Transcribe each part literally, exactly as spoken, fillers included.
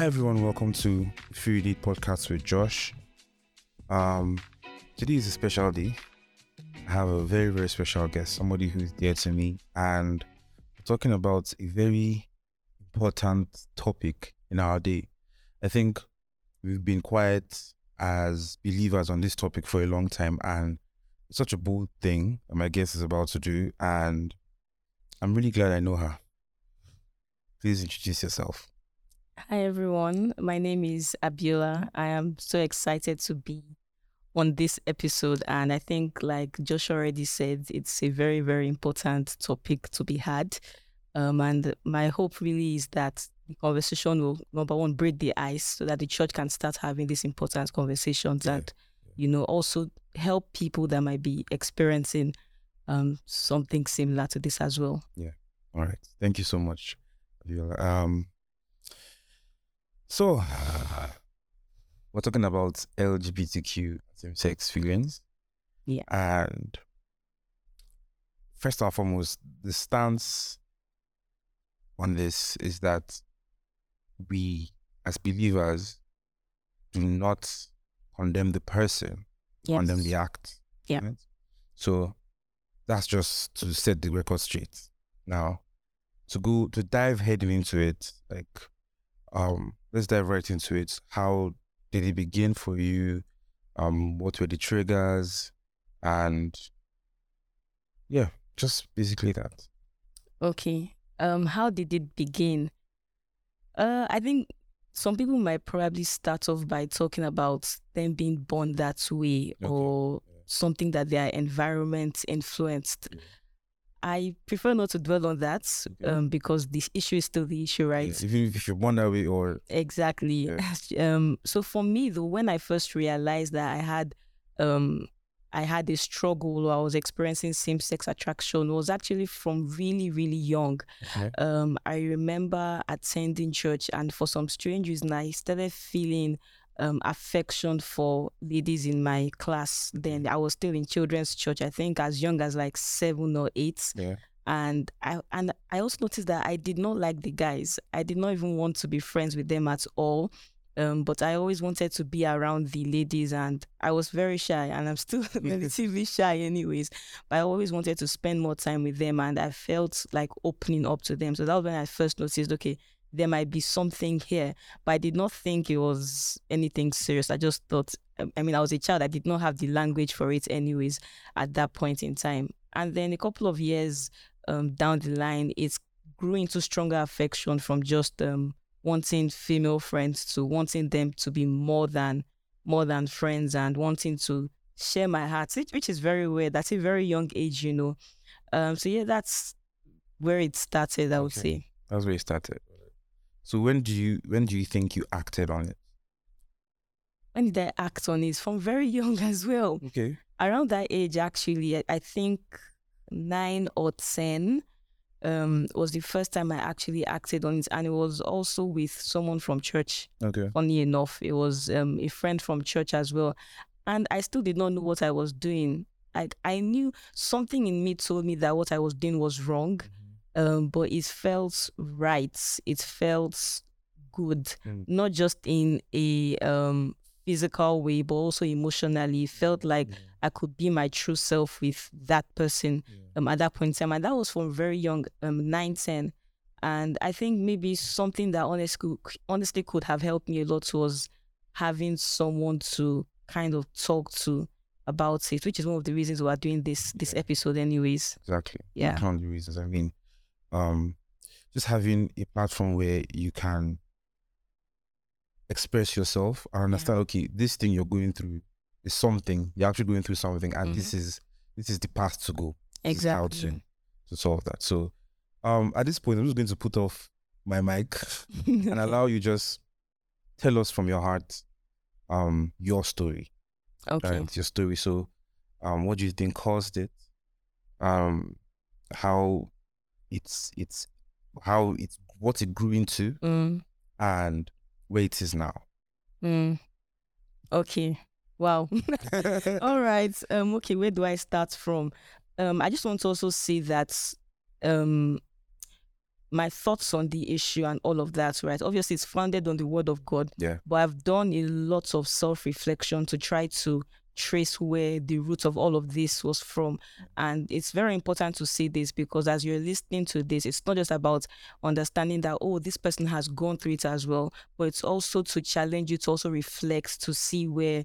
Hi everyone, welcome to Free Podcast with Josh. Um, today is a special day. I have a very, very special guest, somebody who's dear to me, and we're talking about a very important topic in our day. I think we've been quiet as believers on this topic for a long time, and it's such a bold thing that my guest is about to do, and I'm really glad I know her. Please introduce yourself. Hi everyone, my name is Abiola. I am so excited to be on this episode, and I think, like Josh already said, it's a very, very important topic to be had. Um, and my hope really is that the conversation will, number one, break the ice so that the church can start having these important conversations yeah. and, you know, also help people that might be experiencing um, something similar to this as well. Yeah. All right. Thank you so much, Abiola. Um, So, uh, we're talking about L G B T Q same-sex feelings. Yeah. And first and foremost, the stance on this is that we, as believers, do not condemn the person, yes. condemn the act. Yeah. Right? So, that's just to set the record straight. Now, to go, to dive head into it, like, um, let's dive right into it. How did it begin for you? Um, what were the triggers? And yeah, just basically that. Okay. Um, how did it begin? Uh, I think some people might probably start off by talking about them being born that way okay. or yeah. something that their environment influenced. Yeah. I prefer not to dwell on that okay. um, because this issue is still the issue, right? Yes, even if you're born that way or... Exactly. Yeah. Um, so for me, though, when I first realized that I had um, I had a struggle or I was experiencing same-sex attraction was actually from really, really young. Okay. Um, I remember attending church, and for some strange reason, I started feeling um, affection for ladies in my class. Then I was still in children's church, I think as young as like seven or eight. Yeah. And I and I also noticed that I did not like the guys. I did not even want to be friends with them at all. Um, but I always wanted to be around the ladies, and I was very shy, and I'm still relatively shy anyways. But I always wanted to spend more time with them, and I felt like opening up to them. So that was when I first noticed, okay, there might be something here, but I did not think it was anything serious. I just thought, I mean, I was a child. I did not have the language for it anyways at that point in time. And then a couple of years um, down the line, it grew into stronger affection from just um, wanting female friends to wanting them to be more than more than friends and wanting to share my heart, which is very weird. That's a very young age, you know. Um, so yeah, that's where it started, I would okay. say. That's where it started. So when do you when do you think you acted on it? When did I act on it? From very young as well. Okay. Around that age, actually, I, I think nine or ten um, was the first time I actually acted on it, and it was also with someone from church. Okay. Funny enough, it was um, a friend from church as well, and I still did not know what I was doing. I I knew something in me told me that what I was doing was wrong. Mm-hmm. Um, but it felt right. It felt good, mm. not just in a um, physical way, but also emotionally. It felt like yeah. I could be my true self with that person yeah. um, at that point in time. And that was from very young, um, nine, ten. And I think maybe something that honestly, honestly could have helped me a lot was having someone to kind of talk to about it, which is one of the reasons we are doing this this yeah. episode anyways. Exactly. Yeah. One of the reasons. I mean, Um, just having a platform where you can express yourself and understand, yeah. okay, this thing you're going through is something, you're actually going through something, and mm-hmm. this is this is the path to go. This exactly. is how to, to solve that. So um, at this point, I'm just going to put off my mic and allow you just tell us from your heart um, your story. Okay. Right? Your story. So um, what do you think caused it? Um, how... It's it's how it's what it grew into mm. and where it is now. Mm. Okay. Wow. All right. Um. Okay. Where do I start from? Um. I just want to also say that um, my thoughts on the issue and all of that, right? Obviously, it's founded on the word of God. Yeah. But I've done a lot of self-reflection to try to trace where the root of all of this was from. And it's very important to see this, because as you're listening to this, it's not just about understanding that, oh, this person has gone through it as well, but it's also to challenge you to also reflect, to see where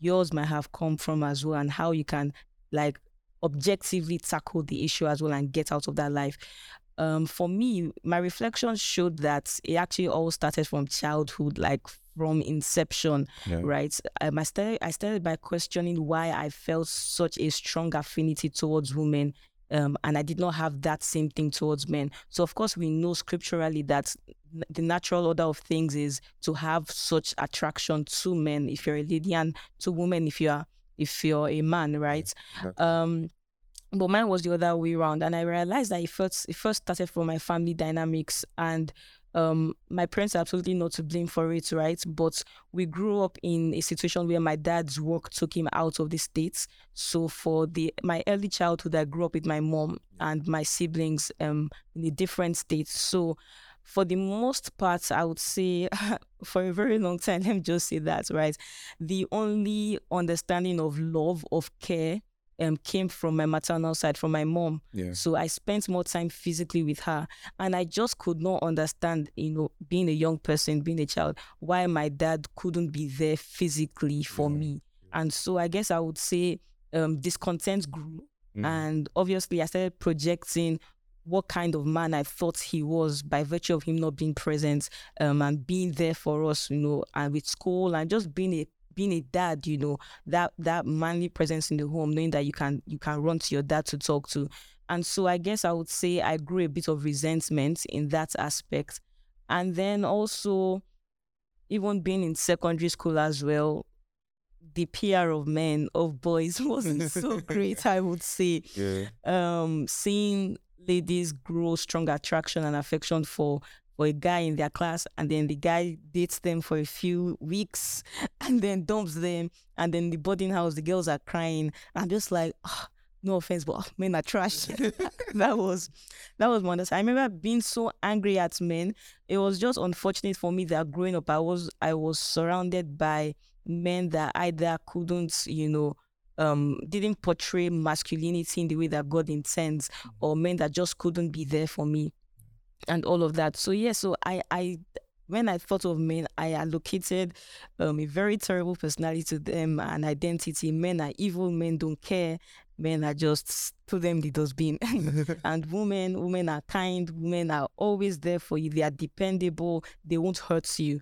yours might have come from as well, and how you can like objectively tackle the issue as well and get out of that life. Um, for me, my reflections showed that it actually all started from childhood, like from inception, yeah. right? Um, I started, I started by questioning why I felt such a strong affinity towards women, um, and I did not have that same thing towards men. So of course, we know scripturally that the natural order of things is to have such attraction to men if you're a lady, and to women if you're if you're a man, right? Yeah. Um, but mine was the other way around, and I realized that it first it first started from my family dynamics, and um, my parents are absolutely not to blame for it, right? But we grew up in a situation where my dad's work took him out of the States. So for the my early childhood, I grew up with my mom and my siblings um, in a different state. So for the most part, I would say, for a very long time, let me just say that, right? The only understanding of love, of care, Um, came from my maternal side, from my mom. Yeah. So I spent more time physically with her, and I just could not understand, you know, being a young person, being a child, why my dad couldn't be there physically for yeah. me. And so I guess I would say um, discontent grew, mm. and obviously I started projecting what kind of man I thought he was by virtue of him not being present um, and being there for us, you know, and with school and just being a being a dad, you know, that that manly presence in the home, knowing that you can you can run to your dad to talk to. And so I guess I would say I grew a bit of resentment in that aspect. And then also, even being in secondary school as well, the P R of men, of boys, wasn't so great, I would say. Yeah. Um, seeing ladies grow strong attraction and affection for or a guy in their class, and then the guy dates them for a few weeks and then dumps them, and then the boarding house, the girls are crying. I'm just like, oh, no offense, but oh, men are trash. that was that was wonderful. I remember being so angry at men. It was just unfortunate for me that growing up, I was I was surrounded by men that either couldn't, you know, Um, didn't portray masculinity in the way that God intends, or men that just couldn't be there for me. And all of that. So yeah, so I, I, when I thought of men, I allocated um, a very terrible personality to them, an identity. Men are evil, men don't care, men are just, to them the dustbin. And women, women are kind, women are always there for you, they are dependable, they won't hurt you.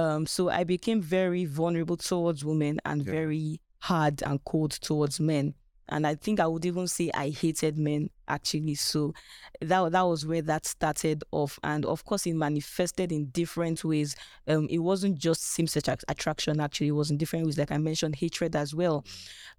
Um, so I became very vulnerable towards women and yeah. very hard and cold towards men. And I think I would even say I hated men, actually. So that that was where that started off. And of course, it manifested in different ways. Um, it wasn't just same-sex attraction, actually. It was in different ways. Like I mentioned, hatred as well.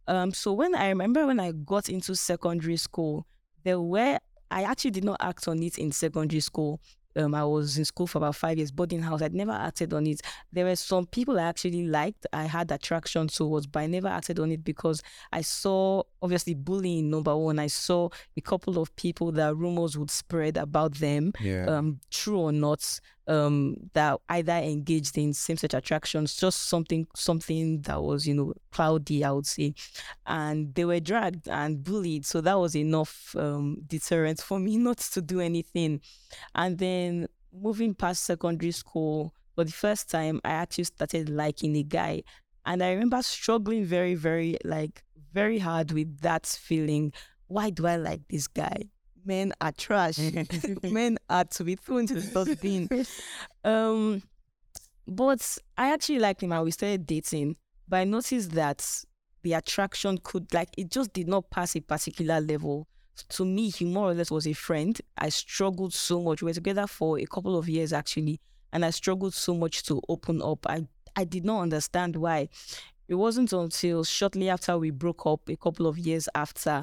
Um, so when I remember when I got into secondary school, there were, I actually did not act on it in secondary school. Um, I was in school for about five years, boarding house. I'd never acted on it. There were some people I actually liked. I had attraction towards, but I never acted on it because I saw, obviously, bullying, number one. I saw a couple of people that rumors would spread about them, yeah. um, true or not, um, that either engaged in same-sex attractions, just something something that was, you know, cloudy, I would say. And they were dragged and bullied. So that was enough um, deterrent for me not to do anything. And then moving past secondary school, for the first time, I actually started liking a guy. And I remember struggling very, very, like, very hard with that feeling. Why do I like this guy? Men are trash. Men are to be thrown into the dustbin. Um, but I actually liked him and we started dating. But I noticed that the attraction could, like, it just did not pass a particular level. To me, he more or less was a friend. I struggled so much. We were together for a couple of years, actually, and I struggled so much to open up. I, I did not understand why. It wasn't until shortly after we broke up, a couple of years after,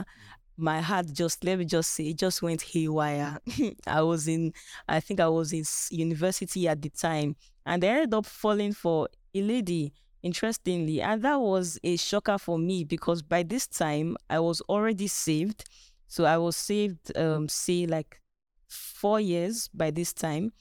my heart just, let me just say, it just went haywire. I was in, I think I was in university at the time, and I ended up falling for a lady, interestingly. And that was a shocker for me because by this time, I was already saved. So I was saved, um, say, like four years by this time,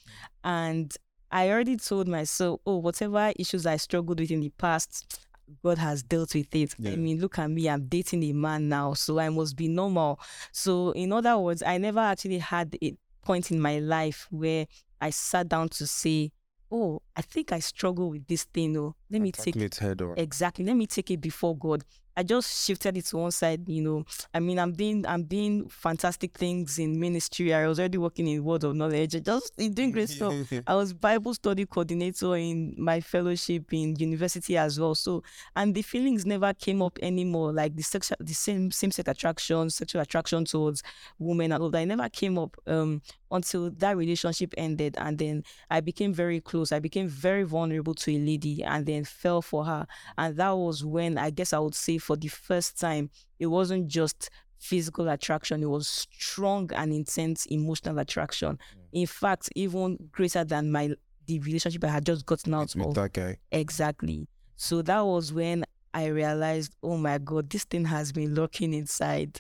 and I already told myself, oh, whatever issues I struggled with in the past, God has dealt with it. Yeah. I mean, look at me, I'm dating a man now, so I must be normal. So in other words, I never actually had a point in my life where I sat down to say, oh, I think I struggle with this thing. Oh, let me take it head on. Exactly. Let me take it before God. I just shifted it to one side, you know. I mean, I'm doing I'm doing fantastic things in ministry. I was already working in Word of Knowledge. I just doing great stuff. I was Bible study coordinator in my fellowship in university as well. So, and the feelings never came up anymore. Like the sexual, the same same sex attraction, sexual attraction towards women and all that. It never came up um, until that relationship ended. And then I became very close. I became very vulnerable to a lady, and then fell for her. And that was when I guess I would say, for the first time, it wasn't just physical attraction, it was strong and intense emotional attraction. Yeah. In fact, even greater than my the relationship I had just gotten out of. That guy. Exactly. So that was when I realized, oh my God, this thing has been lurking inside.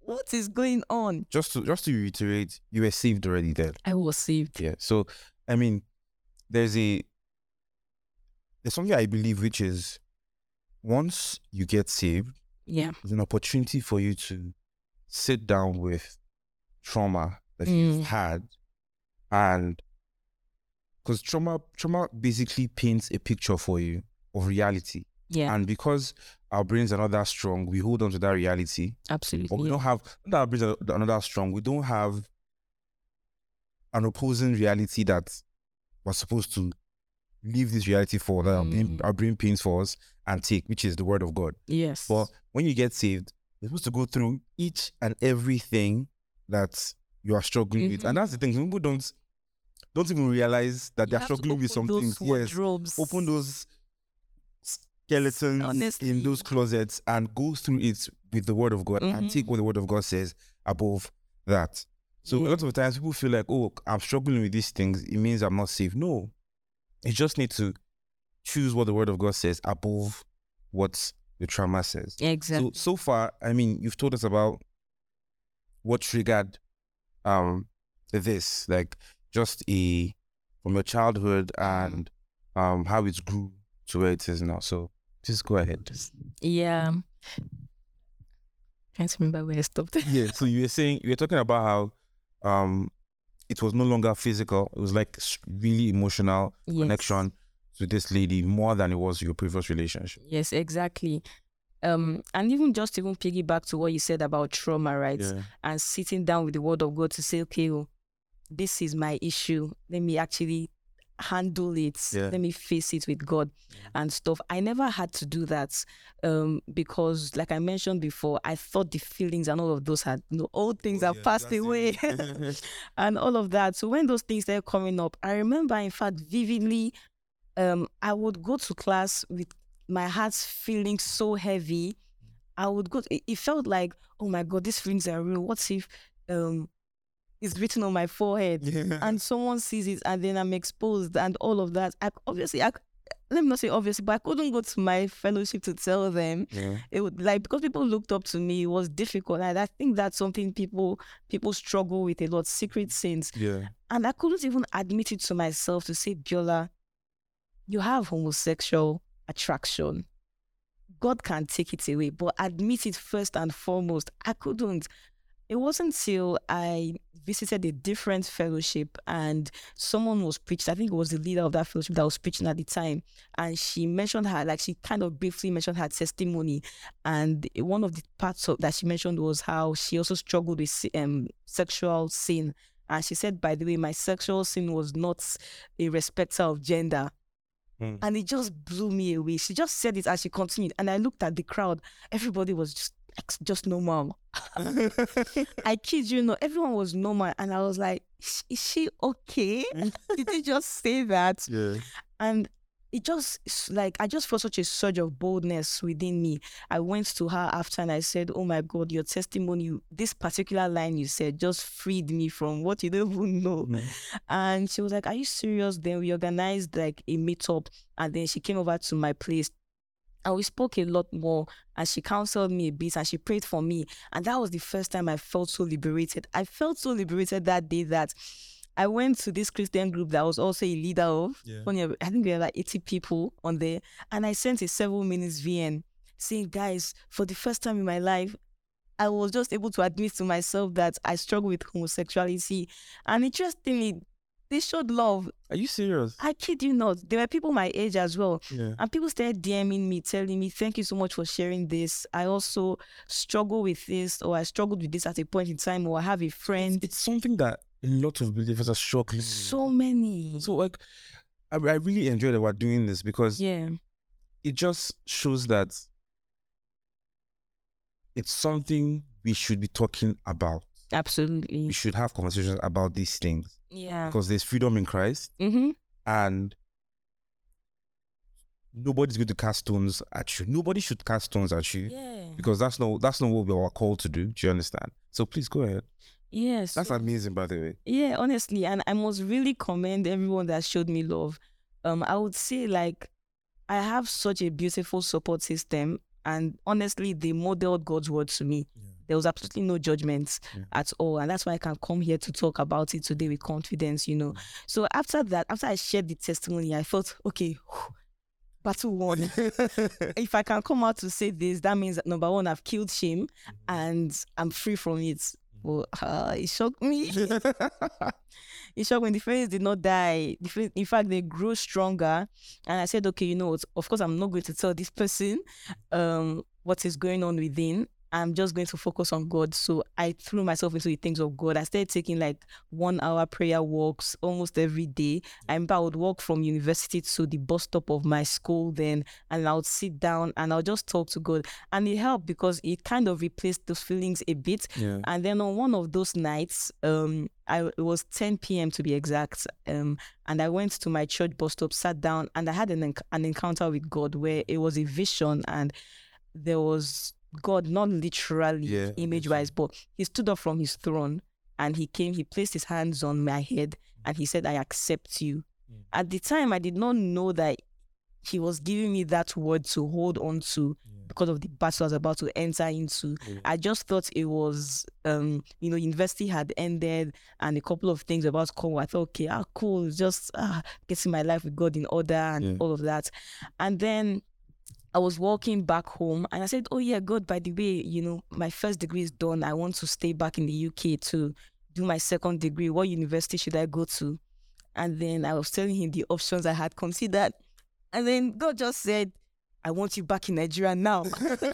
What is going on? Just to just to reiterate, you were saved already then. I was saved. Yeah. So I mean, there's a there's something I believe, which is, once you get saved, yeah, there's an opportunity for you to sit down with trauma that mm. you've had, and because trauma trauma basically paints a picture for you of reality. Yeah. And because our brains are not that strong, we hold on to that reality. Absolutely. But we don't have not that our brains are not that strong, we don't have an opposing reality that was supposed to leave this reality for that mm. our brain pains for us and take, which is the word of God. Yes. But when you get saved, you're supposed to go through each and everything that you are struggling mm-hmm. with. And that's the thing, people don't don't even realize that you they're struggling with something. Yes. Open those skeletons Honestly. in those closets and go through it with the word of God mm-hmm. and take what the word of God says above that. So yeah. a lot of times people feel like, oh, I'm struggling with these things, it means I'm not saved. No. You just need to choose what the word of God says above what the trauma says. Exactly. So, so far, I mean, you've told us about what triggered um, this, like just a, from your childhood and um, how it grew to where it is now. So just go ahead. Just. Yeah. Trying to remember where I stopped. Yeah. So you were saying, you were talking about how, um, it was no longer physical. It was like really emotional yes. connection to this lady more than it was your previous relationship. Yes, exactly. Um, and even just even piggyback to what you said about trauma, right? Yeah. And sitting down with the word of God to say, okay, well, this is my issue. Let me actually handle it. Yeah. Let me face it with God and stuff. I never had to do that um, because, like I mentioned before, I thought the feelings and all of those had, you know, old things oh, have yeah, passed away and all of that. So when those things started coming up, I remember, in fact, vividly, um, I would go to class with my heart's feeling so heavy. I would go, to, it felt like, oh my God, these feelings are real. What if, um, it's written on my forehead yeah. and someone sees it and then I'm exposed and all of that. I obviously, I, let me not say obviously, but I couldn't go to my fellowship to tell them. Yeah. It would, like, because people looked up to me, it was difficult. And I think that's something people people struggle with a lot, secret sins. Yeah. And I couldn't even admit it to myself to say, Biola, you have homosexual attraction. God can take it away, but admit it first and foremost. I couldn't. It wasn't till I visited a different fellowship and someone was preaching. I think it was the leader of that fellowship that was preaching at the time. And she mentioned her, like she kind of briefly mentioned her testimony. And one of the parts of, that she mentioned was how she also struggled with um, sexual sin. And she said, by the way, my sexual sin was not a respecter of gender. Mm. And it just blew me away. She just said it as she continued. And I looked at the crowd. Everybody was just just normal. I kid you not, everyone was normal, and I was like, is she okay? Did you just say that? Yeah. And it just, like, I just felt such a surge of boldness within me. I went to her after and I said, oh my God, your testimony, this particular line you said just freed me from what you don't even know. Mm. And she was like, are you serious? Then we organized like a meetup, and then she came over to my place And we spoke a lot more, and she counseled me a bit, and she prayed for me. And that was the first time I felt so liberated. I felt so liberated that day that I went to this Christian group that I was also a leader of. Yeah. I think we had like eighty people on there. And I sent a seven minutes V N saying, guys, for the first time in my life, I was just able to admit to myself that I struggle with homosexuality. And interestingly, they showed love. Are you serious? I kid you not. There were people my age as well. Yeah. And people started DMing me, telling me, thank you so much for sharing this. I also struggle with this, or I struggled with this at a point in time, or I have a friend. It's something that a lot of believers are struggling. So many. So like, I, I really enjoyed that we're doing this, because yeah, it just shows that it's something we should be talking about. Absolutely. We should have conversations about these things. Yeah. Because there's freedom in Christ, mm-hmm. and nobody's going to cast stones at you. Nobody should cast stones at you, yeah. because that's not that's not what we are called to do. Do you understand? So please go ahead. Yes. That's so amazing, by the way. Yeah, honestly, and I must really commend everyone that showed me love. Um, I would say like I have such a beautiful support system, and honestly, they modeled God's word to me. Yeah. There was absolutely no judgment yeah. at all. And that's why I can come here to talk about it today with confidence, you know. So after that, after I shared the testimony, I felt, okay, whew, battle won. If I can come out to say this, that means that number one, I've killed shame mm-hmm. and I'm free from it. Well, uh, it shocked me. It shocked me. The friends did not die. The friends, in fact, they grew stronger. And I said, okay, you know what? Of course, I'm not going to tell this person um, what is going on within. I'm just going to focus on God. So I threw myself into the things of God. I started taking like one hour prayer walks almost every day. I remember I would walk from university to the bus stop of my school then, and I would sit down and I'll just talk to God. And it helped because it kind of replaced those feelings a bit. Yeah. And then on one of those nights, um, I, it was ten p.m. to be exact. Um, and I went to my church bus stop, sat down, and I had an, an encounter with God where it was a vision, and there was God, not literally yeah, image-wise, but he stood up from his throne and he came, he placed his hands on my head and he said, I accept you. Mm. At the time, I did not know that he was giving me that word to hold on to yeah. because of the battle I was about to enter into. Yeah. I just thought it was, um, you know, university had ended and a couple of things about come. I thought, okay, ah, cool, just ah, getting my life with God in order and yeah. all of that. And then I was walking back home and I said, oh yeah, God, by the way, you know, my first degree is done. I want to stay back in the U K to do my second degree. What university should I go to? And then I was telling him the options I had considered. And then God just said, I want you back in Nigeria now. Do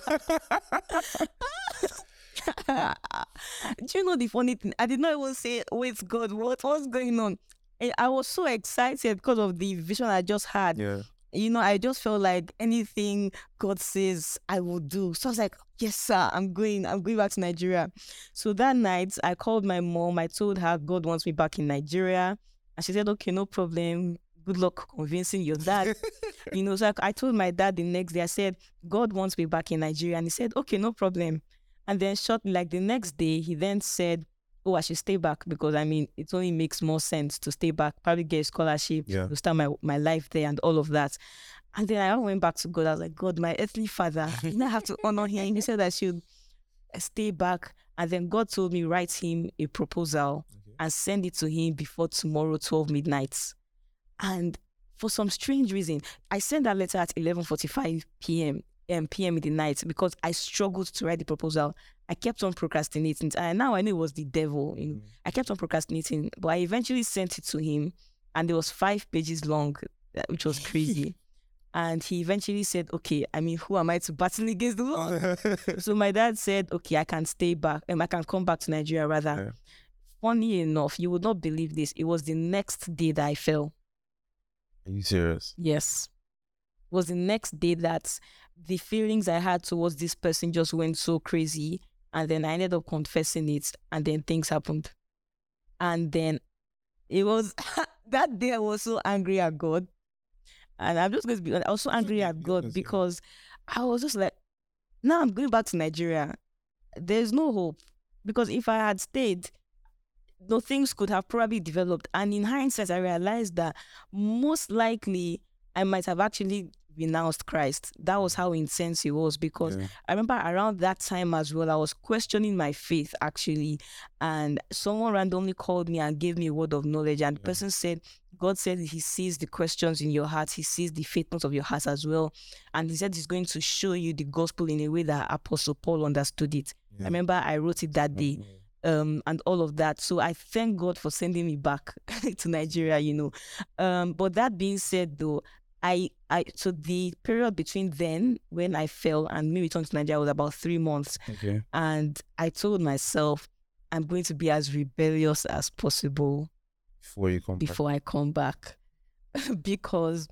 you know the funny thing? I did not even say, wait, God, what, what's going on? And I was so excited because of the vision I just had. Yeah. You know, I just felt like anything God says, I will do. So I was like, yes, sir, I'm going. I'm going back to Nigeria. So that night, I called my mom. I told her God wants me back in Nigeria. And she said, okay, no problem. Good luck convincing your dad. You know, so I, I told my dad the next day, I said, God wants me back in Nigeria. And he said, okay, no problem. And then shortly, like the next day, he then said, oh, I should stay back because, I mean, it only makes more sense to stay back, probably get a scholarship, yeah. to start my, my life there and all of that. And then I went back to God. I was like, God, my earthly father, you know, I have to honor him. And he said I should stay back. And then God told me, write him a proposal okay. and send it to him before tomorrow, twelve midnight. And for some strange reason, I sent that letter at eleven forty-five p.m. p m in the night because I struggled to write the proposal. I kept on procrastinating, and now I knew it was the devil. You know? mm. I kept on procrastinating, but I eventually sent it to him, and it was five pages long, which was crazy. And he eventually said, okay, I mean, who am I to battle against the Lord? So my dad said, okay, I can stay back, um, I can come back to Nigeria rather. Yeah. Funny enough, you would not believe this. It was the next day that I fell. Are you serious? Yes. It was the next day that the feelings I had towards this person just went so crazy. And then I ended up confessing it, and then things happened. And then it was that day I was so angry at God. And I'm just going to be honest, I was so angry at God because I was just like, now I'm going back to Nigeria. There's no hope. Because if I had stayed, no, things could have probably developed. And in hindsight, I realized that most likely I might have actually renounced Christ. That was how intense he was, because yeah. I remember around that time as well, I was questioning my faith actually, and someone randomly called me and gave me a word of knowledge, and yeah. the person said, God said he sees the questions in your heart, he sees the faithfulness of your heart as well, and he said he's going to show you the gospel in a way that Apostle Paul understood it. Yeah. I remember I wrote it that day. Yeah. Um, and all of that. So I thank God for sending me back to Nigeria, you know. Um, but that being said, though, I, I, so the period between then, when I fell, and me returning to Nigeria was about three months. Okay. And I told myself, I'm going to be as rebellious as possible before you come before back. I come back. Because,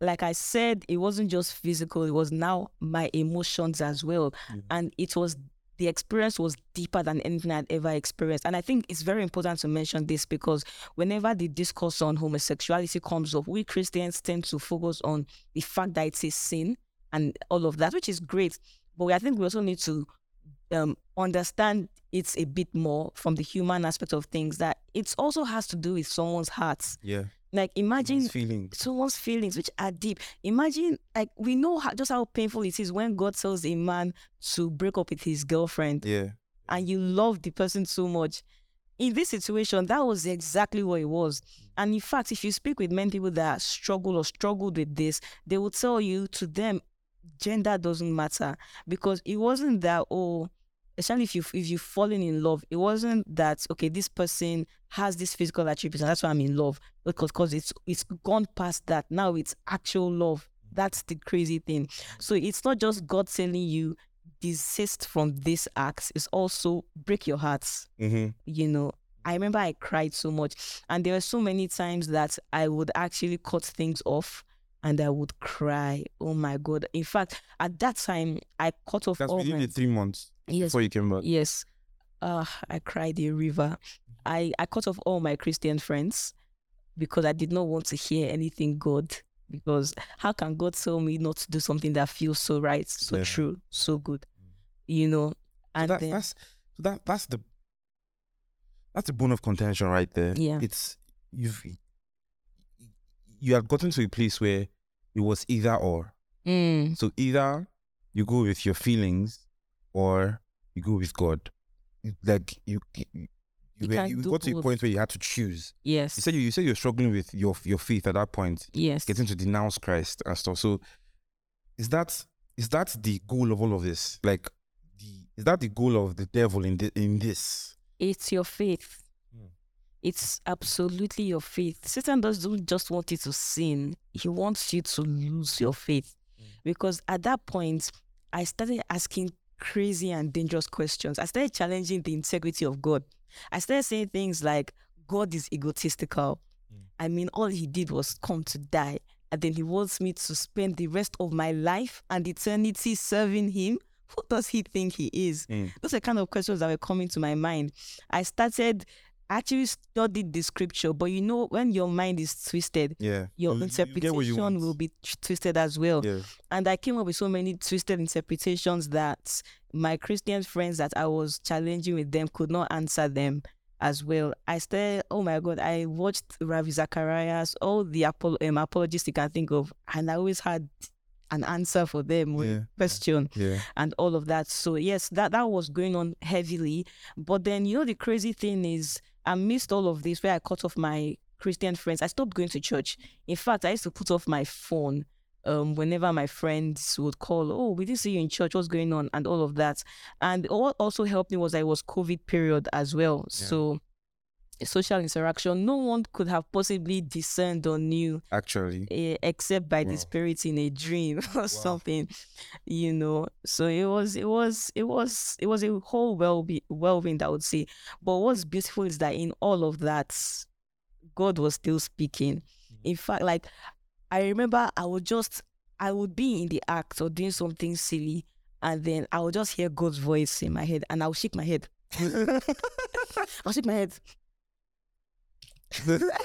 like I said, it wasn't just physical, it was now my emotions as well. Yeah. And it was the experience was deeper than anything I'd ever experienced. And I think it's very important to mention this, because whenever the discourse on homosexuality comes up, we Christians tend to focus on the fact that it's a sin and all of that, which is great. But I think we also need to um, understand it's a bit more from the human aspect of things, that it also has to do with someone's hearts. Yeah. Like, imagine someone's feelings. someone's feelings, which are deep. Imagine, like, we know how, just how painful it is when God tells a man to break up with his girlfriend. Yeah. And you love the person so much. In this situation, that was exactly what it was. And in fact, if you speak with many people that struggle or struggled with this, they will tell you, to them, gender doesn't matter. Because it wasn't that, oh... especially if, you, if you've fallen in love, it wasn't that, okay, this person has this physical attributes and that's why I'm in love. Because, because it's it's gone past that. Now it's actual love. That's the crazy thing. So it's not just God telling you, desist from this act. It's also break your hearts. Mm-hmm. You know, I remember I cried so much. And there were so many times that I would actually cut things off. And I would cry. Oh my God. In fact, at that time, I cut off all my... That's within the three months yes. before you came back. Yes. Uh, I cried a river. I, I cut off all my Christian friends because I did not want to hear anything God. Because how can God tell me not to do something that feels so right, so yeah. true, so good? You know? And so that, then... That's, that, that's the... That's the bone of contention right there. Yeah. It's... You've... You had gotten to a place where it was either or. Mm. So either you go with your feelings or you go with God. Like you, you, you, were, you got both. To a point where you had to choose. Yes. You said you, you said you're struggling with your your faith at that point. Yes. Getting to denounce Christ and stuff. So is that is that the goal of all of this? Like, the is that the goal of the devil in the, in this? It's your faith. It's absolutely your faith. Satan doesn't just want you to sin. He wants you to lose your faith. Mm. Because at that point, I started asking crazy and dangerous questions. I started challenging the integrity of God. I started saying things like, God is egotistical. Mm. I mean, all he did was come to die. And then he wants me to spend the rest of my life and eternity serving him. Who does he think he is? Mm. Those are the kind of questions that were coming to my mind. I started... I actually studied the scripture, but you know, when your mind is twisted, yeah. your you, interpretation you you will be t- twisted as well. Yeah. And I came up with so many twisted interpretations that my Christian friends that I was challenging with them could not answer them as well. I started, oh my God, I watched Ravi Zacharias, all the apolo- um, apologists you can think of, and I always had an answer for them with yeah. question yeah. and all of that. So yes, that, that was going on heavily. But then, you know, the crazy thing is, I missed all of this where I cut off my Christian friends. I stopped going to church. In fact, I used to put off my phone um, whenever my friends would call, oh, we didn't see you in church, what's going on, and all of that. And what also helped me was that it was COVID period as well. Yeah. So social interaction, no one could have possibly discerned or knew. Actually. Uh, except by wow. the spirit in a dream or wow. something, you know. So it was, it was, it was, it was a whole whirlwind, whirlwind, I would say. But what's beautiful is that in all of that, God was still speaking. Mm-hmm. In fact, like, I remember I would just, I would be in the act or doing something silly, and then I would just hear God's voice in my head, and I would shake my head. I'll shake my head.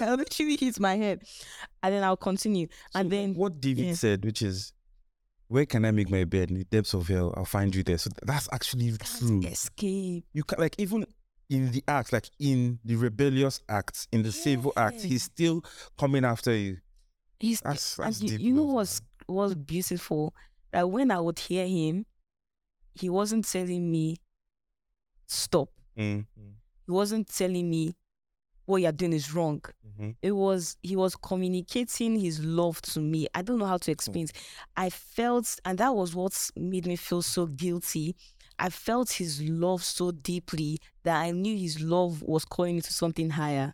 I literally hit my head, and then I'll continue. So and then what David yeah. said, which is, "Where can I make my bed in the depths of hell? I'll find you there." So that's actually you true. Escape. You can, like, even in the act, like in the rebellious act, in the yeah. sinful act, he's still coming after you. He's that's, that's and you, deep, you know what's was beautiful that when I would hear him, he wasn't telling me, stop. Mm-hmm. He wasn't telling me, what you're doing is wrong. Mm-hmm. It was, he was communicating his love to me. I don't know how to explain it. I felt, and that was what made me feel so guilty. I felt his love so deeply that I knew his love was calling me to something higher.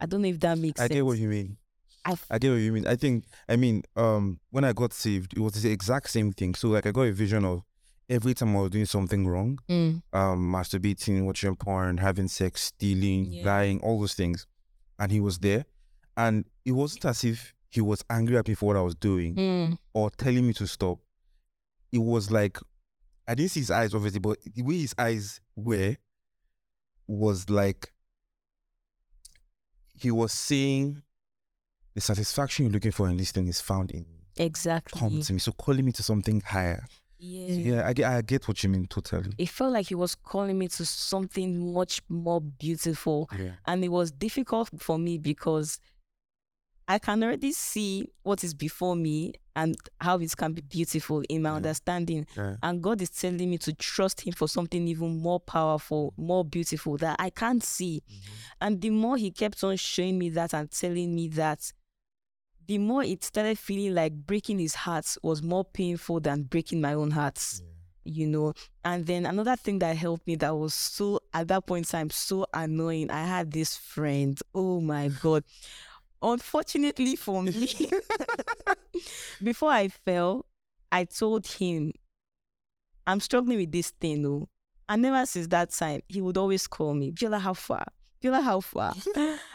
I don't know if that makes I sense. I get what you mean. I, f- I get what you mean. I think, I mean, um, when I got saved, it was the exact same thing. So like I got a vision of every time I was doing something wrong, mm. um, masturbating, watching porn, having sex, stealing, yeah. lying, all those things. And he was there. And it wasn't as if he was angry at me for what I was doing mm. or telling me to stop. It was like, I didn't see his eyes, obviously, but the way his eyes were was like, he was saying, the satisfaction you're looking for in this thing is found in me. Exactly. Come to me. So calling me to something higher. Yeah, yeah I, I get what you mean totally. It felt like he was calling me to something much more beautiful. Yeah. And it was difficult for me because I can already see what is before me and how it can be beautiful in my yeah. understanding. Yeah. And God is telling me to trust him for something even more powerful, more beautiful that I can't see. Mm-hmm. And the more he kept on showing me that and telling me that, the more it started feeling like breaking his heart was more painful than breaking my own heart, yeah. you know. And then another thing that helped me that was so, at that point in time, so annoying. I had this friend. Oh my God. Unfortunately for me, before I fell, I told him, I'm struggling with this thing, though. And ever since that time, he would always call me, Biola, how far? Biola, how far?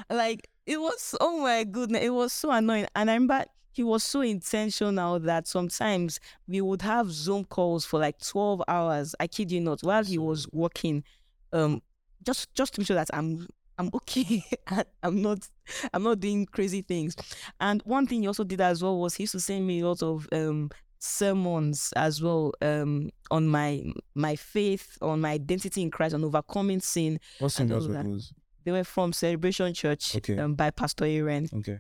Like, it was, oh my goodness, it was so annoying. And I remember he was so intentional that sometimes we would have Zoom calls for like twelve hours, I kid you not, while he was working, um, just, just to make sure that I'm I'm okay. I'm not I'm not doing crazy things. And one thing he also did as well was he used to send me a lot of um, sermons as well um, on my my faith, on my identity in Christ, on overcoming sin. What sermons were those? They were from Celebration Church okay. um, by Pastor Aaron. Okay.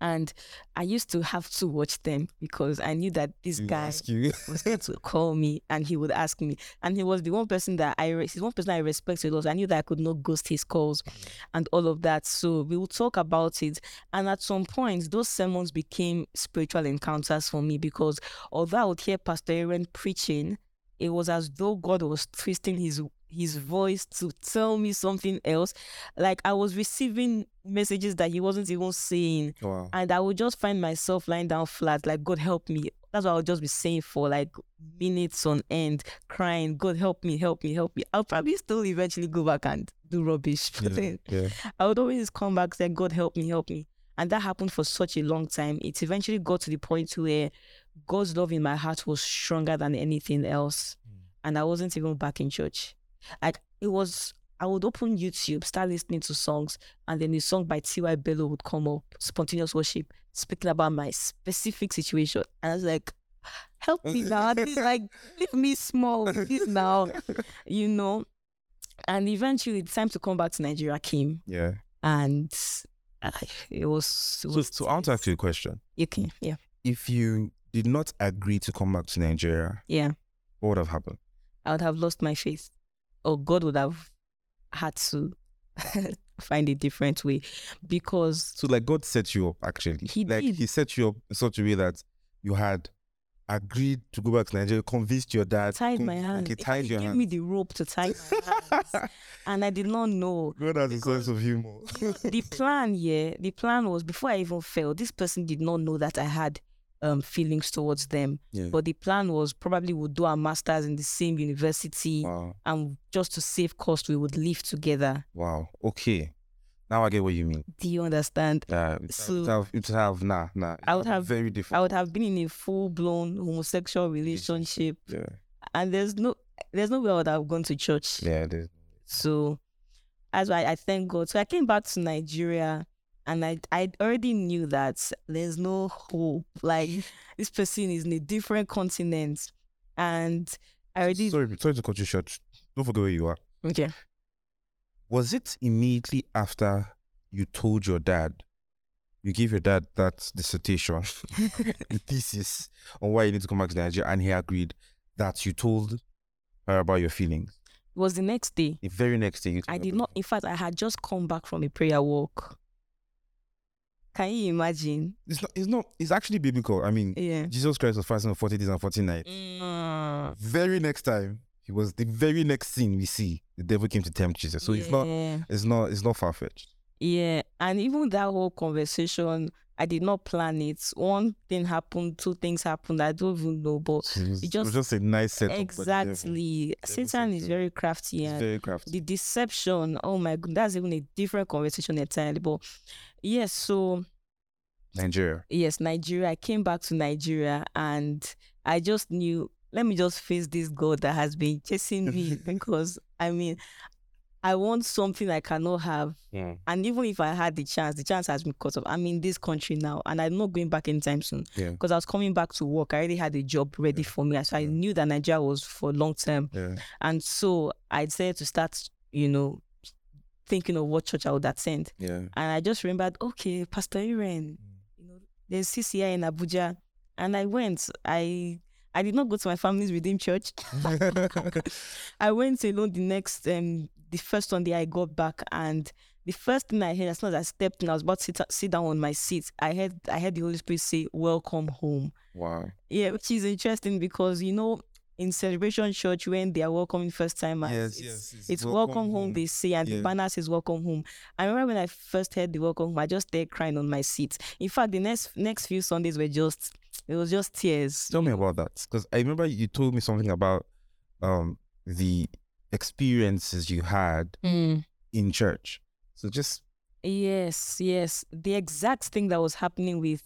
And I used to have to watch them because I knew that this he guy was going to call me and he would ask me. And he was the one person that I, he's one person I respected a lot. I knew that I could not ghost his calls and all of that. So we would talk about it. And at some point, those sermons became spiritual encounters for me because although I would hear Pastor Aaron preaching, it was as though God was twisting his his voice to tell me something else. Like I was receiving messages that he wasn't even saying. Wow. And I would just find myself lying down flat, like, God help me. That's what I would just be saying for like minutes on end, crying, God help me, help me, help me. I'll probably still eventually go back and do rubbish. But yeah, then yeah. I would always come back and say, God help me, help me. And that happened for such a long time. It eventually got to the point where God's love in my heart was stronger than anything else. Mm. And I wasn't even back in church. Like it was, I would open YouTube, start listening to songs, and then a song by T Y Bello would come up, Spontaneous Worship, speaking about my specific situation. And I was like, help me now. This, like, leave me small with this now, you know. And eventually, the time to come back to Nigeria came. Yeah. And uh, it was. It was so, so I want to ask you a question. You can, yeah. If you did not agree to come back to Nigeria, yeah, what would have happened? I would have lost my faith. Or God would have had to find a different way because... So like God set you up actually. He like did. He set you up in such a way that you had agreed to go back to Nigeria, convinced your dad... Tied my hands. Like he tied he your gave hand. Me the rope to tie my hands. And I did not know. God has a sense of humor. The plan, yeah, the plan was before I even fell, this person did not know that I had um, feelings towards them. Yeah. But the plan was probably we'll do our masters in the same university. Wow. And just to save cost, we would live together. Wow. Okay. Now I get what you mean. Do you understand? Yeah. Uh, so it have, it have nah, nah. It I would have very different. I would have been in a full-blown homosexual relationship. Yeah. And there's no, there's no way I would have gone to church. Yeah. There's... So that's why I thank God. So I came back to Nigeria. And I I already knew that there's no hope. Like, this person is in a different continent. And I already... Sorry, sorry to cut you short. Don't forget where you are. Okay. Was it immediately after you told your dad you give your dad that dissertation, the thesis on why you need to come back to Nigeria, and he agreed that you told her about your feelings. It was the next day. The very next day. You I did not. In fact, I had just come back from a prayer walk. Can you imagine? It's not. It's not. It's actually biblical. I mean, yeah. Jesus Christ was fasting for forty days and forty nights. Mm. Very next time, it was the very next scene we see. The devil came to tempt Jesus. So yeah. it's not. It's not. It's not far fetched. Yeah, and even that whole conversation, I did not plan it. One thing happened, two things happened. I don't even know, but it, was, it, just, it was just a nice setup. Exactly. Satan is very crafty. And very crafty. The deception. Oh my goodness, that's even a different conversation entirely. But yes, so Nigeria. Yes, Nigeria. I came back to Nigeria, and I just knew. Let me just face this God that has been chasing me because I mean. I want something I cannot have. Yeah. And even if I had the chance, the chance has been cut off. I'm in this country now and I'm not going back anytime soon. Because yeah. I was coming back to work. I already had a job ready yeah. for me. So yeah. I knew that Nigeria was for long term. Yeah. And so I decided to start, you know, thinking of what church I would attend. Yeah. And I just remembered, okay, Pastor Aaron, you know, there's C C I in Abuja. And I went. I... I did not go to my family's Redeemed Church. I went alone the next, um, the first Sunday I got back, and the first thing I heard as soon as I stepped in, I was about to sit, sit down on my seat. I heard, I heard the Holy Spirit say, "Welcome home." Wow. Yeah, which is interesting because you know in Celebration Church when they are welcoming first timers, yes, it's, yes, it's, it's welcome, welcome home, home they say, and yeah. the banner says "Welcome home." I remember when I first heard the "Welcome home," I just started crying on my seat. In fact, the next next few Sundays were just. It was just tears. Tell me about that, because I remember you told me something about um, the experiences you had mm. in church. So just... Yes, yes. The exact thing that was happening with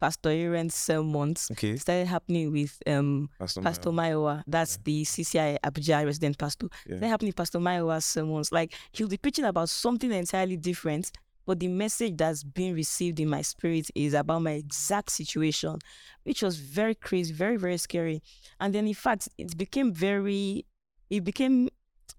Pastor Aaron's sermons okay. started happening with um, Pastor, Pastor Maiowa. That's yeah. the C C I Abuja resident pastor. Yeah. Started happening with Pastor Maiowa's sermons. Like, he'll be preaching about something entirely different. But the message that's been received in my spirit is about my exact situation, which was very crazy, very, very scary. And then, in fact, it became very, it became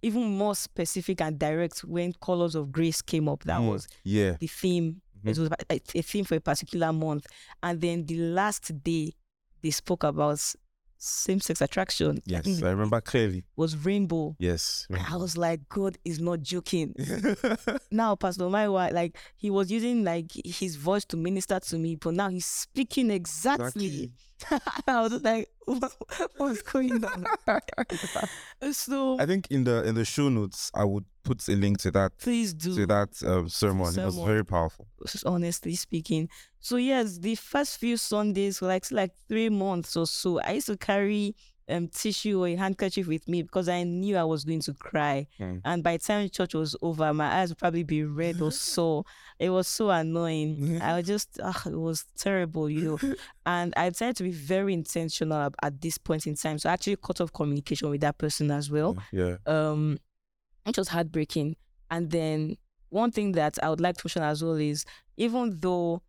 even more specific and direct when Colors of Grace came up. That mm, was yeah. the theme. Mm-hmm. It was a, a theme for a particular month. And then the last day, they spoke about same-sex attraction. Yes, I remember clearly. Was rainbow. Yes. Rainbow. I was like, God is not joking. Now, Pastor Maiowa, like, he was using, like, his voice to minister to me, but now he's speaking exactly. exactly. I was like, what, what's going on? So... I think in the in the show notes, I would put a link to that. Please do. To that um, sermon. sermon. It was very powerful. Honestly speaking. So yes, the first few Sundays, like like three months or so, I used to carry um tissue or a handkerchief with me because I knew I was going to cry. Mm. And by the time church was over, my eyes would probably be red or sore. It was so annoying. I was just, ugh, it was terrible, you know. And I decided to be very intentional at this point in time. So I actually cut off communication with that person as well. Yeah. Um, it was heartbreaking. And then one thing that I would like to mention as well is, even though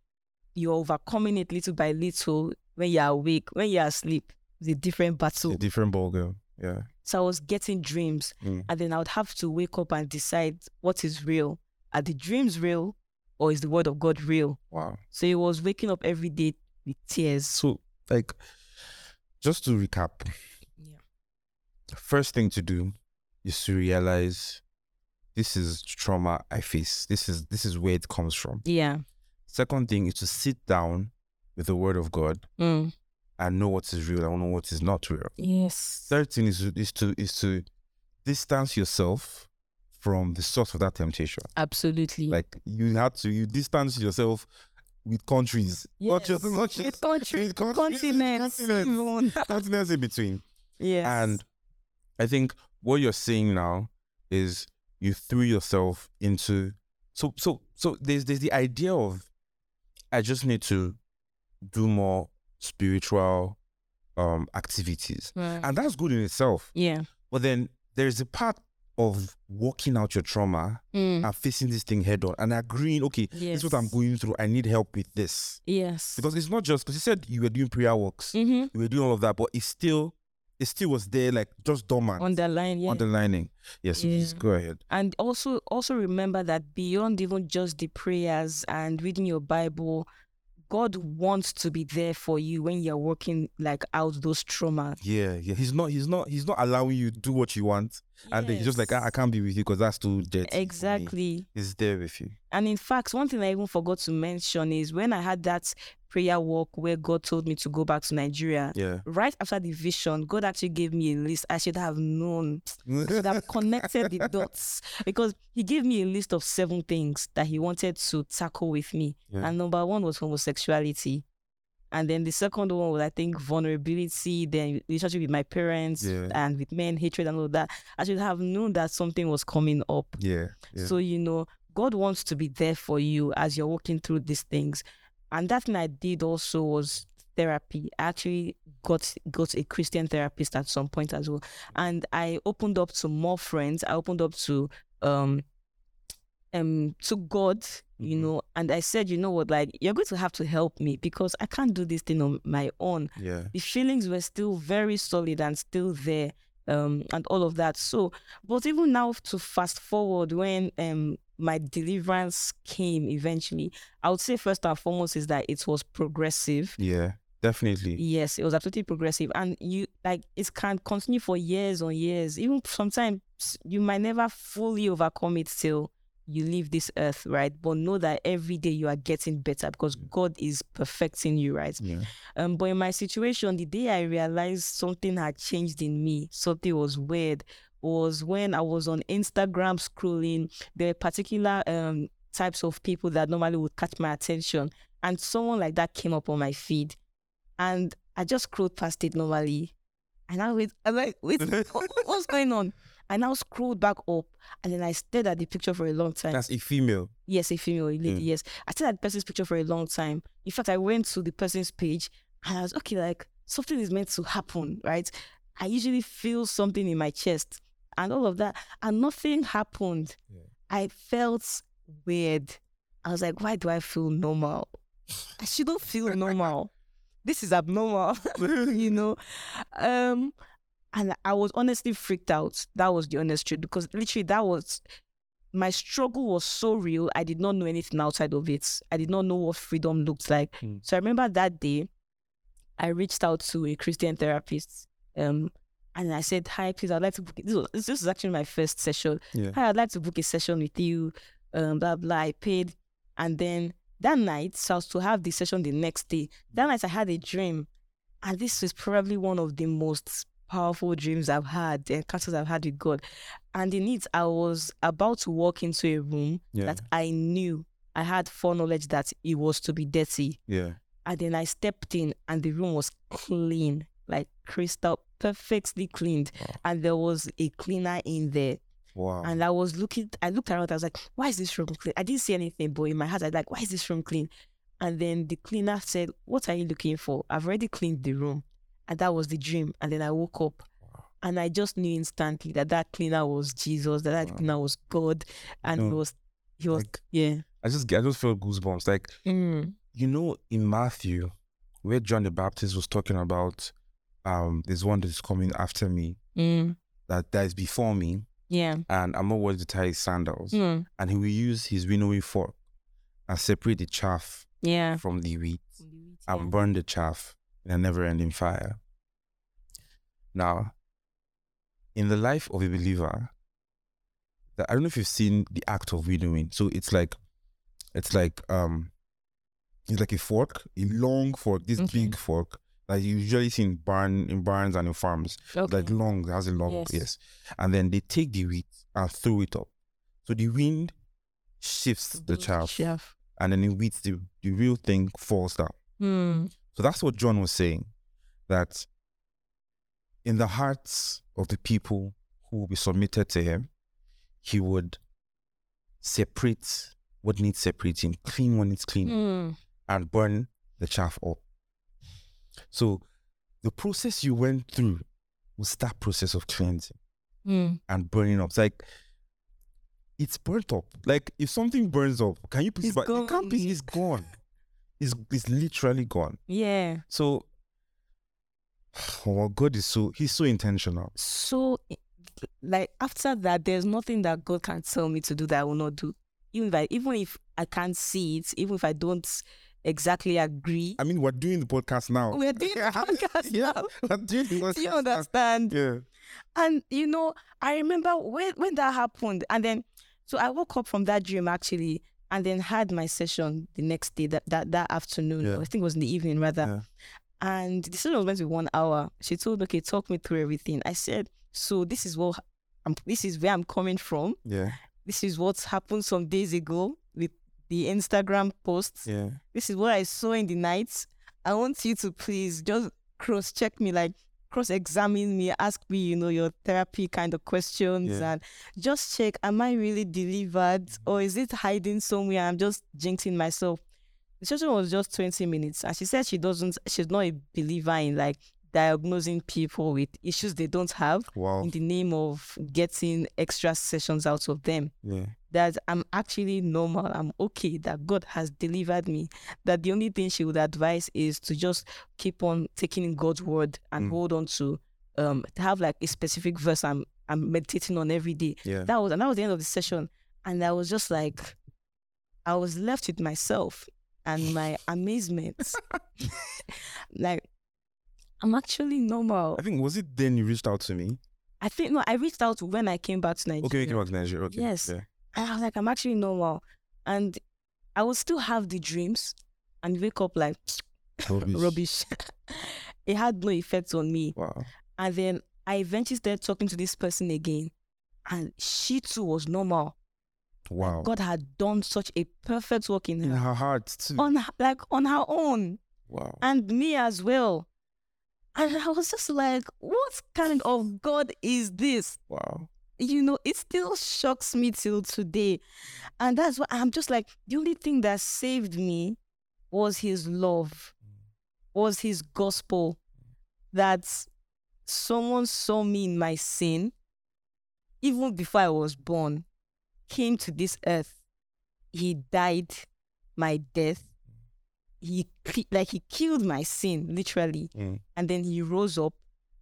you're overcoming it little by little, when you're awake, when you're asleep, it's a different battle. It's a different ball game. Yeah. So I was getting dreams, mm. and then I would have to wake up and decide what is real. Are the dreams real, or is the word of God real? Wow. So it was waking up every day with tears. So, like, just to recap, yeah. the first thing to do is to realize this is trauma I face. This is this is where it comes from. Yeah. Second thing is to sit down with the word of God mm. and know what is real and know what is not real. Yes. Third thing is, is to is to distance yourself from the source of that temptation. Absolutely. Like you had to you distance yourself with countries. Yes. Not just, not just, with countries. With countries. Continents. Continents. Continents in between. Yes. And I think what you're saying now is you threw yourself into so so so there's there's the idea of I just need to do more spiritual um, activities. Right. And that's good in itself. Yeah. But then there's a part of working out your trauma mm. and facing this thing head on and agreeing, okay, yes. this is what I'm going through. I need help with this. Yes. Because it's not just, because you said you were doing prayer walks, mm-hmm. you were doing all of that, but it's still it still was there, like just dormant. Underline, yeah. Underlining. Yes, yeah. Please go ahead. And also, also remember that beyond even just the prayers and reading your Bible, God wants to be there for you when you're working like out those traumas. Yeah, yeah. He's not, he's not, he's not allowing you to do what you want. Yes. And then he's just like, I, I can't be with you because that's too dirty. Exactly. He's there with you. And in fact, one thing I even forgot to mention is when I had that prayer walk where God told me to go back to Nigeria. Yeah. Right after the vision, God actually gave me a list. I should have known. I should have connected the dots, because he gave me a list of seven things that he wanted to tackle with me. Yeah. And number one was homosexuality. And then the second one was, I think, vulnerability, then relationship with my parents, yeah, and with men, hatred and all that. I should have known that something was coming up. Yeah. Yeah. So, you know, God wants to be there for you as you're walking through these things. And that thing I did also was therapy. I actually got got a Christian therapist at some point as well. And I opened up to more friends. I opened up to um um to God, mm-hmm. you know, and I said, you know what, like, you're going to have to help me because I can't do this thing on my own. Yeah. The feelings were still very solid and still there, um, and all of that. So, but even now to fast forward when um my deliverance came eventually, I would say first and foremost is that it was progressive. Yeah, definitely. Yes, it was absolutely progressive. And you, like, it can continue for years on years. Even sometimes you might never fully overcome it till you leave this earth, right? But know that every day you are getting better because yeah. God is perfecting you, right? Yeah. Um, but in my situation, the day I realized something had changed in me, something was weird, was when I was on Instagram scrolling. There were particular um, types of people that normally would catch my attention. And someone like that came up on my feed. And I just scrolled past it normally. And I went, I'm like, wait, what, what's going on? I now scrolled back up, and then I stared at the picture for a long time. That's a female? Yes, a female, a lady, mm. yes. I stared at the person's picture for a long time. In fact, I went to the person's page, and I was, okay, like, something is meant to happen, right? I usually feel something in my chest. And all of that, and nothing happened. Yeah. I felt weird. I was like, why do I feel normal? I shouldn't feel normal. This is abnormal, you know? Um, and I was honestly freaked out. That was the honest truth, because literally that was, my struggle was so real. I did not know anything outside of it. I did not know what freedom looked like. Mm. So I remember that day, I reached out to a Christian therapist, um, and I said, hi, please, I'd like to book, this was, this was actually my first session. Yeah. Hi, I'd like to book a session with you, um, blah, blah. I paid. And then that night, so I was to have the session the next day. That night I had a dream. And this is probably one of the most powerful dreams I've had, the encounters I've had with God. And in it, I was about to walk into a room yeah. that I knew, I had foreknowledge that it was to be dirty. Yeah. And then I stepped in and the room was clean, like crystal, perfectly cleaned. Wow. And there was a cleaner in there. Wow. And I was looking, I looked around, I was like, why is this room clean? I didn't see anything, but in my heart, I was like, why is this room clean? And then the cleaner said, what are you looking for? I've already cleaned the room. And that was the dream. And then I woke up. Wow. And I just knew instantly that that cleaner was Jesus, that that wow. cleaner was God. And you know, he was, he was, like, yeah. I just, I just felt goosebumps. Like, mm. you know, in Matthew, where John the Baptist was talking about, Um, there's one that's coming after me mm. that, that is before me, yeah, and I'm not worthy to tie his sandals. Mm. And he will use his winnowing fork and separate the chaff yeah. from the wheat mm, yeah. and burn the chaff in a never-ending fire. Now, in the life of a believer, I don't know if you've seen the act of winnowing. So it's like, it's like, um, it's like a fork, a long fork, this okay. big fork. Like you usually see in, barn, in barns and in farms. Okay. Like long, has a long, yes. yes. And then they take the wheat and throw it up. So the wind shifts the chaff. Chef. And then the wheat, the, the real thing falls down. Mm. So that's what John was saying, that in the hearts of the people who will be submitted to him, he would separate what needs separating, clean what needs clean, mm. and burn the chaff up. So the process you went through was that process of cleansing mm. and burning up. It's like, it's burnt up. Like if something burns up, can you please, but it can't be, it's gone. It's, it's literally gone. Yeah. So Oh, God is so, he's so intentional. So, like, after that, there's nothing that God can tell me to do that I will not do. Even if I, even if I can't see it, even if I don't exactly agree. I mean, we're doing the podcast now. We're doing the podcast yeah, now. We're doing the podcast. Do you understand? Yeah. And, you know, I remember when, when that happened. And then, so I woke up from that dream, actually, and then had my session the next day, that, that, that afternoon. Yeah. I think it was in the evening, rather. Yeah. And the session was meant to be one hour. She told me, okay, talk me through everything. I said, so this is what I'm, this is where I'm coming from. Yeah. This is what's happened some days ago with the Instagram posts. Yeah. This is what I saw in the night. I want you to please just cross-check me, like cross-examine me, ask me, you know, your therapy kind of questions, yeah. and just check, am I really delivered, mm-hmm. or is it hiding somewhere? I'm just jinxing myself. The session was just twenty minutes, and she said she doesn't, she's not a believer in like diagnosing people with issues they don't have wow. in the name of getting extra sessions out of them. Yeah. That I'm actually normal, I'm okay, that God has delivered me, that the only thing she would advise is to just keep on taking God's word and mm. hold on to, um, have like a specific verse I'm, I'm meditating on every day. Yeah. That was, and that was the end of the session. And I was just like, I was left with myself and my amazement. Like, I'm actually normal. I think, was it then you reached out to me? I think, no, I reached out when I came back to Nigeria. Okay, you came back to Nigeria, okay. Yes. Yeah. And I was like, I'm actually normal. And I will still have the dreams and wake up like, rubbish. rubbish. It had no effect on me. Wow. And then I eventually started talking to this person again. And she too was normal. Wow. Like God had done such a perfect work in her. In her heart too. On, like on her own. Wow. And me as well. And I was just like, what kind of God is this? Wow. You know, it still shocks me till today. And that's why I'm just like, the only thing that saved me was his love, was his gospel, that someone saw me in my sin, even before I was born, came to this earth. He died my death. He, like, he killed my sin, literally. Mm. And then he rose up.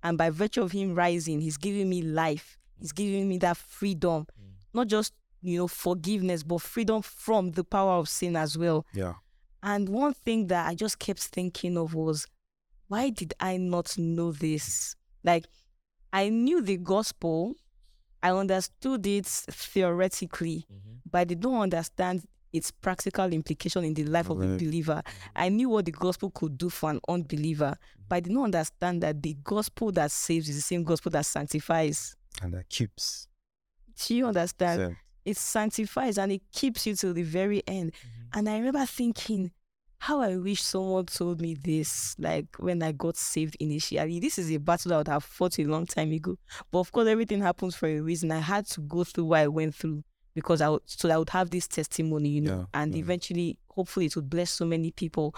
And by virtue of him rising, he's giving me life. He's giving me that freedom, mm. not just, you know, forgiveness, but freedom from the power of sin as well. Yeah. And one thing that I just kept thinking of was, why did I not know this? Like, I knew the gospel. I understood it theoretically, mm-hmm. but I didn't understand its practical implication in the life right. of the believer. I knew what the gospel could do for an unbeliever, but I did not understand that the gospel that saves is the same gospel that sanctifies. And that keeps. Do you understand? So, it sanctifies and it keeps you till the very end. Mm-hmm. And I remember thinking, how I wish someone told me this, like when I got saved initially. This is a battle that I would have fought a long time ago. But of course, everything happens for a reason. I had to go through what I went through because I would, so I would have this testimony, you know, yeah, and yeah. eventually, hopefully it would bless so many people.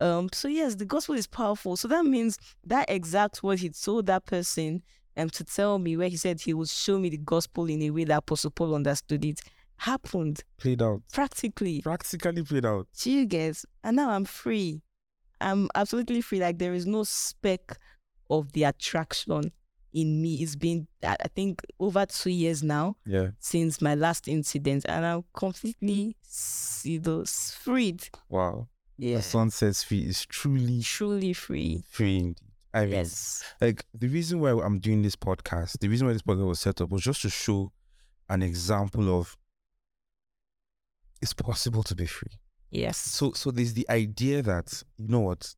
Um, so yes, the gospel is powerful. So that means that exact word he told that person Um, to tell me, where he said he would show me the gospel in a way that Apostle Paul understood it, happened. Played out. Practically. Practically played out. Do you guess? And now I'm free. I'm absolutely free. Like, there is no speck of the attraction in me. It's been, I think, over two years now yeah. since my last incident. And I'm completely, you know, freed. Wow. Yeah. The son says free is truly... Truly free. Free indeed. I mean, yes. Like, the reason why I'm doing this podcast, the reason why this podcast was set up was just to show an example of it's possible to be free. Yes. So, so there's the idea that, you know what,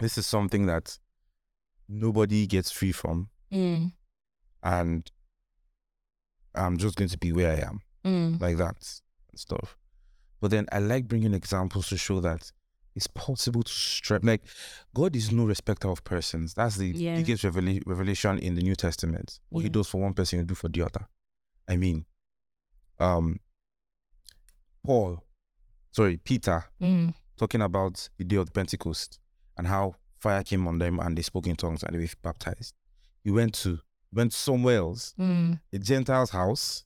this is something that nobody gets free from, mm. and I'm just going to be where I am, mm. like that and stuff. But then I like bringing examples to show that it's possible to strip. Like, God is no respecter of persons. That's the yeah. biggest revela- revelation in the New Testament. What yeah. he does for one person, he'll do for the other. I mean, um, Paul, sorry, Peter, mm. talking about the day of Pentecost and how fire came on them and they spoke in tongues and they were baptized. He went to went somewhere else, mm. a Gentile's house,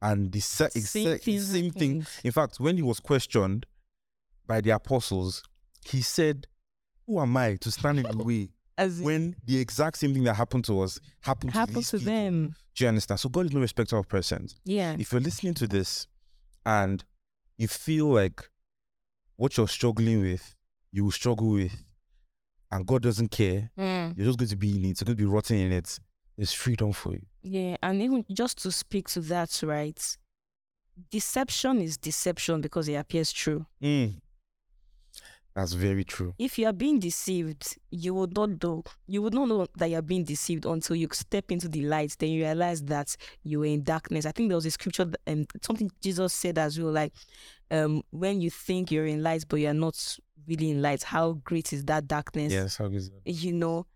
and the se- same, se- same thing. In fact, when he was questioned by the apostles, he said, who am I to stand in the way As when the exact same thing that happened to us happened, happened to, to them. Do you understand? So God is no respecter of persons. Yeah. If you're listening to this and you feel like what you're struggling with, you will struggle with, and God doesn't care, mm. you're just going to be in it, you're going to be rotting in it, there's freedom for you. Yeah, and even just to speak to that, right? Deception is deception because it appears true. Mm. That's very true. If you are being deceived, you would not know. You would not know that you are being deceived until you step into the light. Then you realize that you were in darkness. I think there was a scripture that, um, something Jesus said as well, like, um, when you think you're in light but you are not really in light, how great is that darkness? Yes, how is that? You know,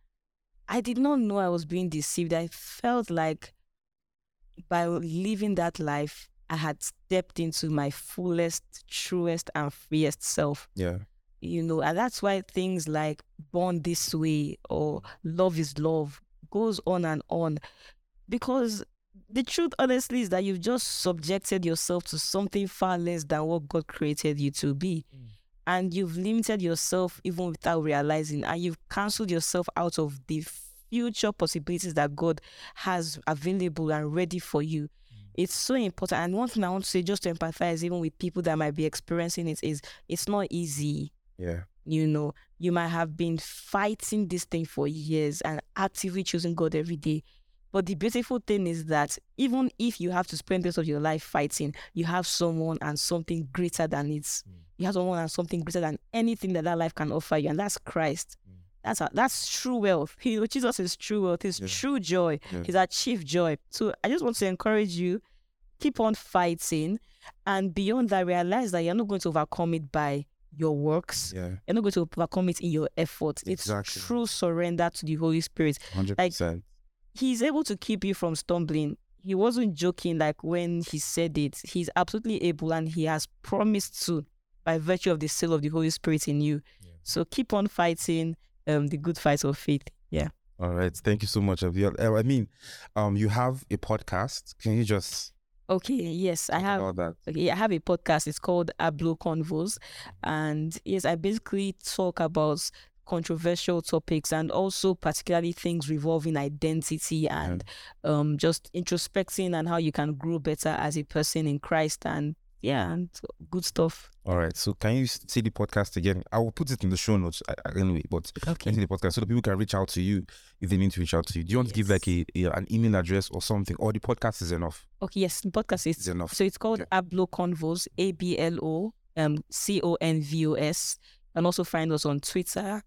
I did not know I was being deceived. I felt like by living that life, I had stepped into my fullest, truest, and freest self. Yeah. You know, and that's why things like Born This Way or Love Is Love goes on and on. Because the truth, honestly, is that you've just subjected yourself to something far less than what God created you to be. Mm. And you've limited yourself even without realizing, and you've cancelled yourself out of the future possibilities that God has available and ready for you. It's so important. And one thing I want to say, just to empathize even with people that might be experiencing it, is it's not easy. Yeah. You know, you might have been fighting this thing for years and actively choosing God every day. But the beautiful thing is that even if you have to spend the rest of your life fighting, you have someone and something greater than it. Mm. You have someone and something greater than anything that that life can offer you. And that's Christ. Mm. That's a, that's true wealth. You know, Jesus is true wealth. His yeah. true joy. Yeah. He's our chief joy. So I just want to encourage you, keep on fighting. And beyond that, realize that you're not going to overcome it by your works. Yeah. You're not going to overcome it in your efforts. Exactly. It's true surrender to the Holy Spirit. one hundred percent. Like, he's able to keep you from stumbling. He wasn't joking like when he said it. He's absolutely able, and he has promised to by virtue of the seal of the Holy Spirit in you. Yeah. So keep on fighting. Um, the good fight of faith. Yeah. All right. Thank you so much, Abiola. I mean, um, you have a podcast. Can you just? Okay. Yes, I have. About that? Okay, I have a podcast. It's called Ablo Convos, and yes, I basically talk about controversial topics and also particularly things revolving identity and yeah. um, just introspecting and how you can grow better as a person in Christ and. Yeah, and good stuff. All right. So can you see the podcast again? I will put it in the show notes anyway, but okay. See the podcast so that people can reach out to you if they need to reach out to you. Do you want yes. to give like a, a an email address or something? Or the podcast is enough? Okay, yes, the podcast is it's enough. So it's called yeah. Ablo Convos, A B L O, um, C O N V O S. And also find us on Twitter,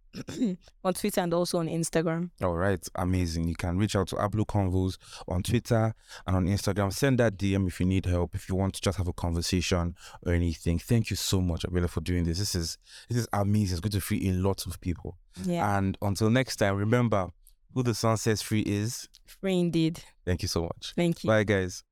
on Twitter and also on Instagram. All right. Amazing. You can reach out to Ablo Convos on Twitter and on Instagram. Send that D M if you need help, if you want to just have a conversation or anything. Thank you so much, Abiola, for doing this. This is this is amazing. It's going to free a lot of people. Yeah. And until next time, remember who the sun sets free is. Free indeed. Thank you so much. Thank you. Bye, guys.